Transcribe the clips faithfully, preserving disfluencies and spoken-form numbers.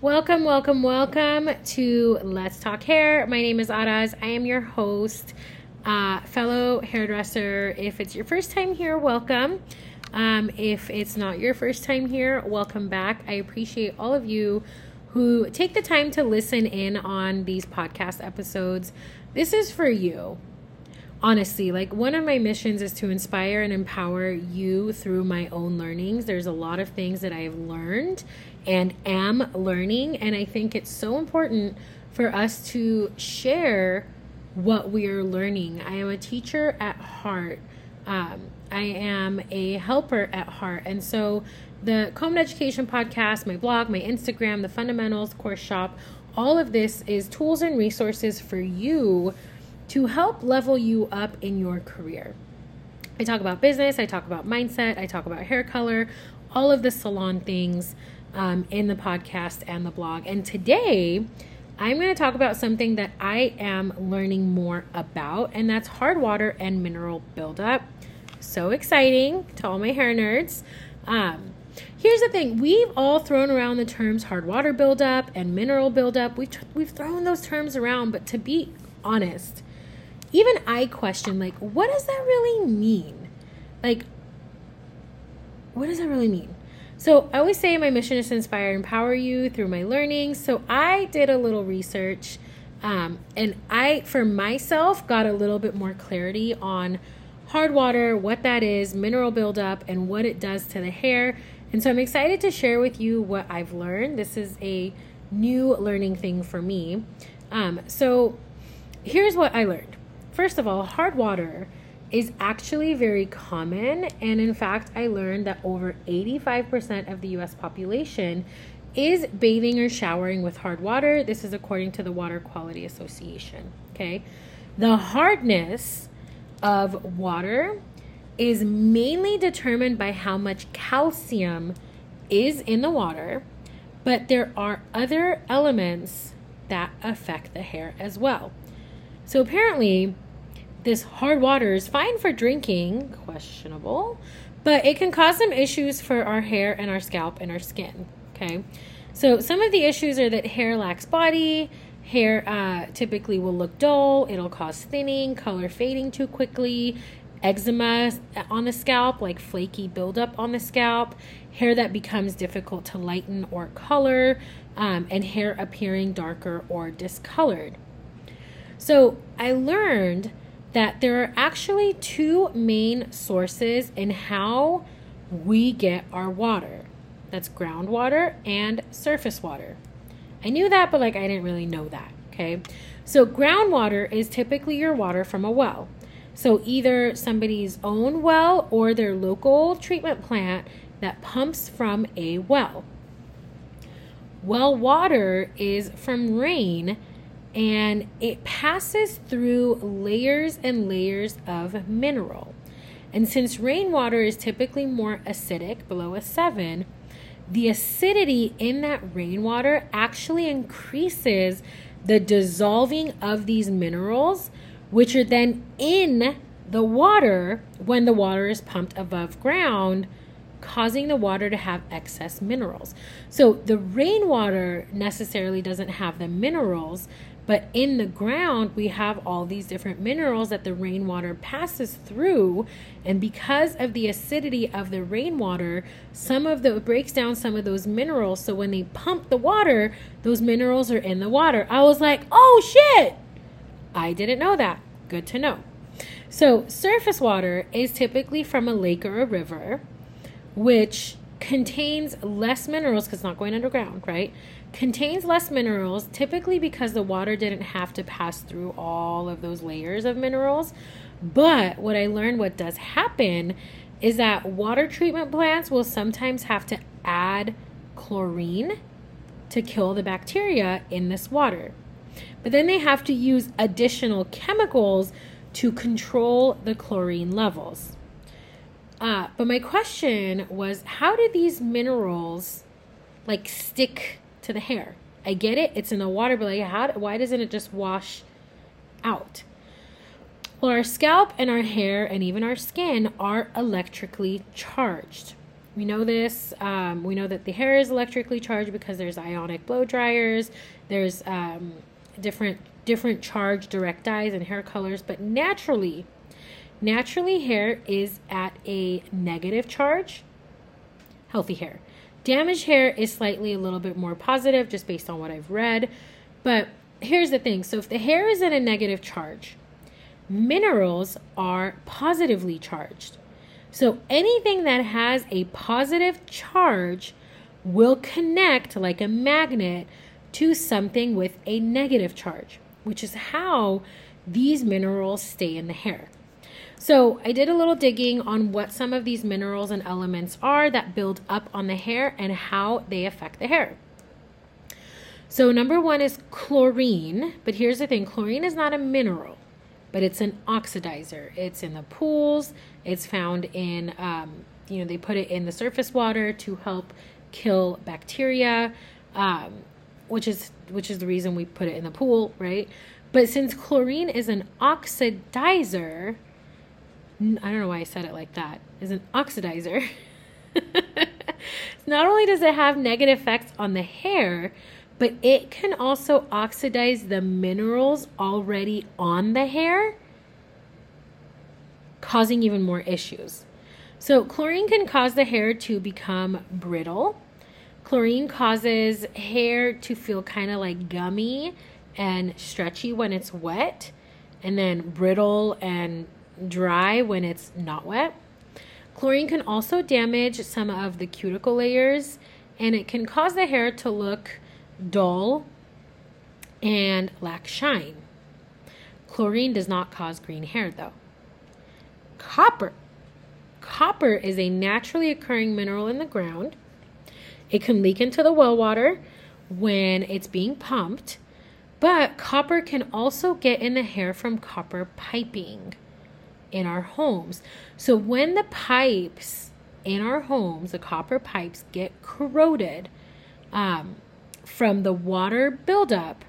Welcome, welcome, welcome to Let's Talk Hair. My name is Araz. I am your host, uh, fellow hairdresser. If it's your first time here, welcome. Um, if it's not your first time here, welcome back. I appreciate all of you who take the time to listen in on these podcast episodes. This is for you. Honestly, like one of my missions is to inspire and empower you through my own learnings. There's a lot of things that I have learned and am learning, and I think it's so important for us to share what we are learning. I am a teacher at heart. Um, I am a helper at heart. And so the Comb Education Podcast, my blog, my Instagram, the Fundamentals Course Shop, all of this is tools and resources for you to help level you up in your career. I talk about business, I talk about mindset, I talk about hair color, all of the salon things um, in the podcast and the blog. And today, I'm going to talk about something that I am learning more about, and that's hard water and mineral buildup. So exciting to all my hair nerds. Um, here's the thing. We've all thrown around the terms hard water buildup and mineral buildup. We've, we've thrown those terms around, but to be honest, even I question, like, what does that really mean? Like, what does that really mean? So I always say my mission is to inspire and empower you through my learning. So I did a little research, um, and I, for myself, got a little bit more clarity on hard water, what that is, mineral buildup, and what it does to the hair. And so I'm excited to share with you what I've learned. This is a new learning thing for me. Um, so here's what I learned. First of all, hard water is actually very common, and in fact, I learned that over eighty-five percent of the U S population is bathing or showering with hard water. This is according to the Water Quality Association, okay? The hardness of water is mainly determined by how much calcium is in the water, but there are other elements that affect the hair as well. So apparently, this hard water is fine for drinking, questionable, but it can cause some issues for our hair and our scalp and our skin, okay? So some of the issues are that hair lacks body, hair uh, typically will look dull, it'll cause thinning, color fading too quickly, eczema on the scalp, like flaky buildup on the scalp, hair that becomes difficult to lighten or color, um, and hair appearing darker or discolored. So I learned that there are actually two main sources in how we get our water. That's groundwater and surface water. I knew that, but like I didn't really know that, okay? So groundwater is typically your water from a well. So either somebody's own well or their local treatment plant that pumps from a well. Well water is from rain, and it passes through layers and layers of mineral. And since rainwater is typically more acidic, below a seven, the acidity in that rainwater actually increases the dissolving of these minerals, which are then in the water when the water is pumped above ground, causing the water to have excess minerals. So the rainwater necessarily doesn't have the minerals, but in the ground, we have all these different minerals that the rainwater passes through. And because of the acidity of the rainwater, some of the, it breaks down some of those minerals. So when they pump the water, those minerals are in the water. I was like, oh shit, I didn't know that. Good to know. So surface water is typically from a lake or a river, which contains less minerals because it's not going underground, right? Contains less minerals, typically because the water didn't have to pass through all of those layers of minerals. But what I learned, what does happen is that water treatment plants will sometimes have to add chlorine to kill the bacteria in this water. But then they have to use additional chemicals to control the chlorine levels. Uh, but my question was, how do these minerals like stick to the hair? I get it. It's in the water, but like, how, why doesn't it just wash out? Well, our scalp and our hair and even our skin are electrically charged. We know this. Um, we know that the hair is electrically charged because there's ionic blow dryers. There's um, different different charge direct dyes and hair colors. But naturally, naturally hair is at a negative charge. Healthy hair. Damaged hair is slightly a little bit more positive just based on what I've read. But here's the thing. So if the hair is at a negative charge, minerals are positively charged. So anything that has a positive charge will connect like a magnet to something with a negative charge, which is how these minerals stay in the hair. So I did a little digging on what some of these minerals and elements are that build up on the hair and how they affect the hair. So number one is chlorine, but here's the thing, chlorine is not a mineral, but it's an oxidizer. It's in the pools. It's found in, um, you know, they put it in the surface water to help kill bacteria, um, which is which is the reason we put it in the pool, right? But since chlorine is an oxidizer, I don't know why I said it like that, is an oxidizer. Not only does it have negative effects on the hair, but it can also oxidize the minerals already on the hair, causing even more issues. So chlorine can cause the hair to become brittle. Chlorine causes hair to feel kind of like gummy and stretchy when it's wet, and then brittle and dry when it's not wet. Chlorine can also damage some of the cuticle layers, and it can cause the hair to look dull and lack shine. Chlorine does not cause green hair though. Copper. Copper is a naturally occurring mineral in the ground. It can leak into the well water when it's being pumped, but copper can also get in the hair from copper piping in our homes. So when the pipes in our homes, the copper pipes, get corroded, um, from the water buildup,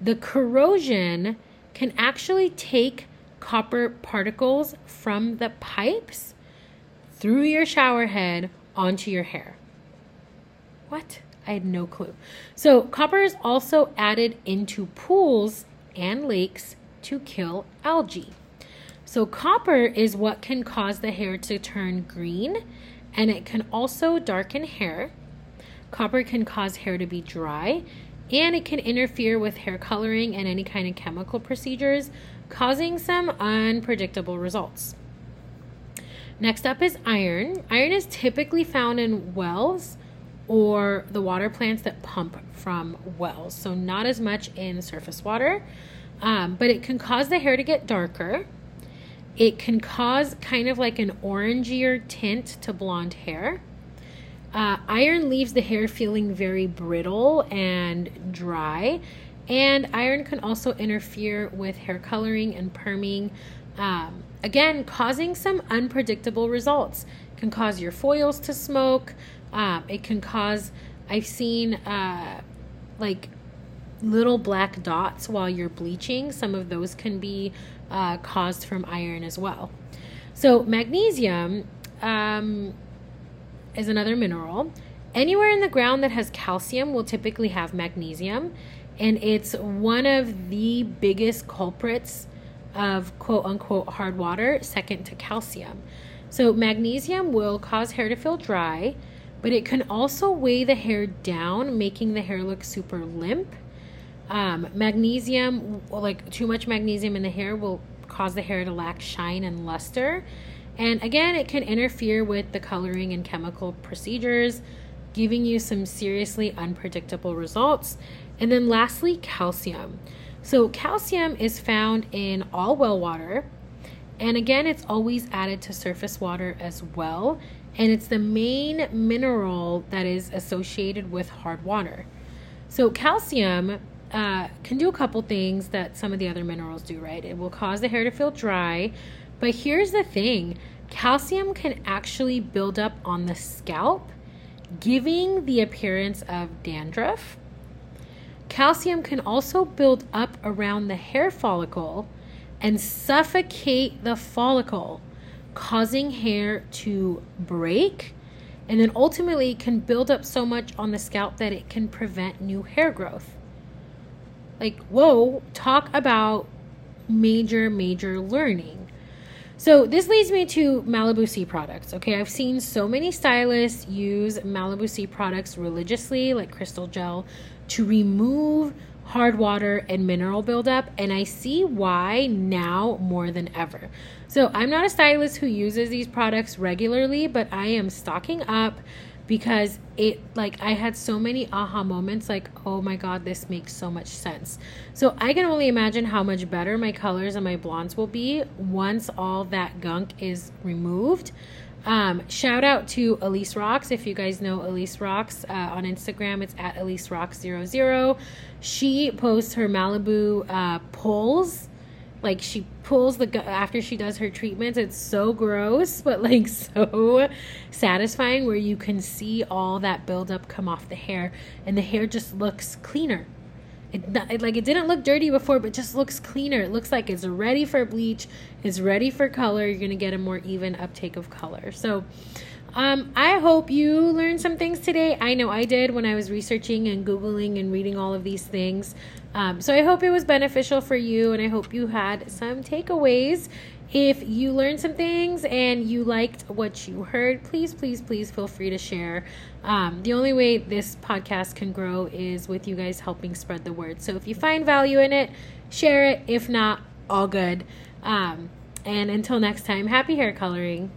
the corrosion can actually take copper particles from the pipes through your shower head onto your hair. What? I had no clue. So copper is also added into pools and lakes to kill algae. So copper is what can cause the hair to turn green, and it can also darken hair. Copper can cause hair to be dry, and it can interfere with hair coloring and any kind of chemical procedures, causing some unpredictable results. Next up is iron. Iron is typically found in wells or the water plants that pump from wells, so not as much in surface water, um, but it can cause the hair to get darker. It can cause kind of like an orangier tint to blonde hair. Uh, iron leaves the hair feeling very brittle and dry, and iron can also interfere with hair coloring and perming, um, again, causing some unpredictable results. It can cause your foils to smoke. Um, it can cause, I've seen uh, like little black dots while you're bleaching. Some of those can be uh, caused from iron as well. So magnesium, um, is another mineral. Anywhere in the ground that has calcium will typically have magnesium, and it's one of the biggest culprits of quote unquote hard water, second to calcium. So magnesium will cause hair to feel dry, but it can also weigh the hair down, making the hair look super limp. Um, magnesium, like too much magnesium in the hair, will cause the hair to lack shine and luster. And again, it can interfere with the coloring and chemical procedures, giving you some seriously unpredictable results. And then lastly, calcium. So calcium is found in all well water. And again, it's always added to surface water as well. And it's the main mineral that is associated with hard water. So calcium uh, can do a couple things that some of the other minerals do, right? It will cause the hair to feel dry. But here's the thing, calcium can actually build up on the scalp, giving the appearance of dandruff. Calcium can also build up around the hair follicle and suffocate the follicle, causing hair to break and then ultimately can build up so much on the scalp that it can prevent new hair growth. Like, whoa, talk about major, major learning. So this leads me to Malibu C products. Okay, I've seen so many stylists use Malibu C products religiously, like crystal gel, to remove hard water and mineral buildup, and I see why now more than ever. So I'm not a stylist who uses these products regularly, but I am stocking up because it, like, I had so many aha moments, like, oh my god, this makes so much sense. So I can only imagine how much better my colors and my blondes will be once all that gunk is removed. Um, shout out to Elise Rocks. If you guys know Elise Rocks, uh, on Instagram, it's at Elise Rocks zero zero. She posts her Malibu uh, pulls. Like, she pulls the, after she does her treatments, it's so gross, but like so satisfying, where you can see all that buildup come off the hair and the hair just looks cleaner. It, it, like, it didn't look dirty before, but just looks cleaner. It looks like it's ready for bleach. It's ready for color. You're going to get a more even uptake of color. So um, I hope you learned some things today. I know I did when I was researching and Googling and reading all of these things. Um, so I hope it was beneficial for you, and I hope you had some takeaways. If you learned some things and you liked what you heard, please, please, please feel free to share. Um, the only way this podcast can grow is with you guys helping spread the word. So if you find value in it, share it. If not, all good. Um, and until next time, happy hair coloring.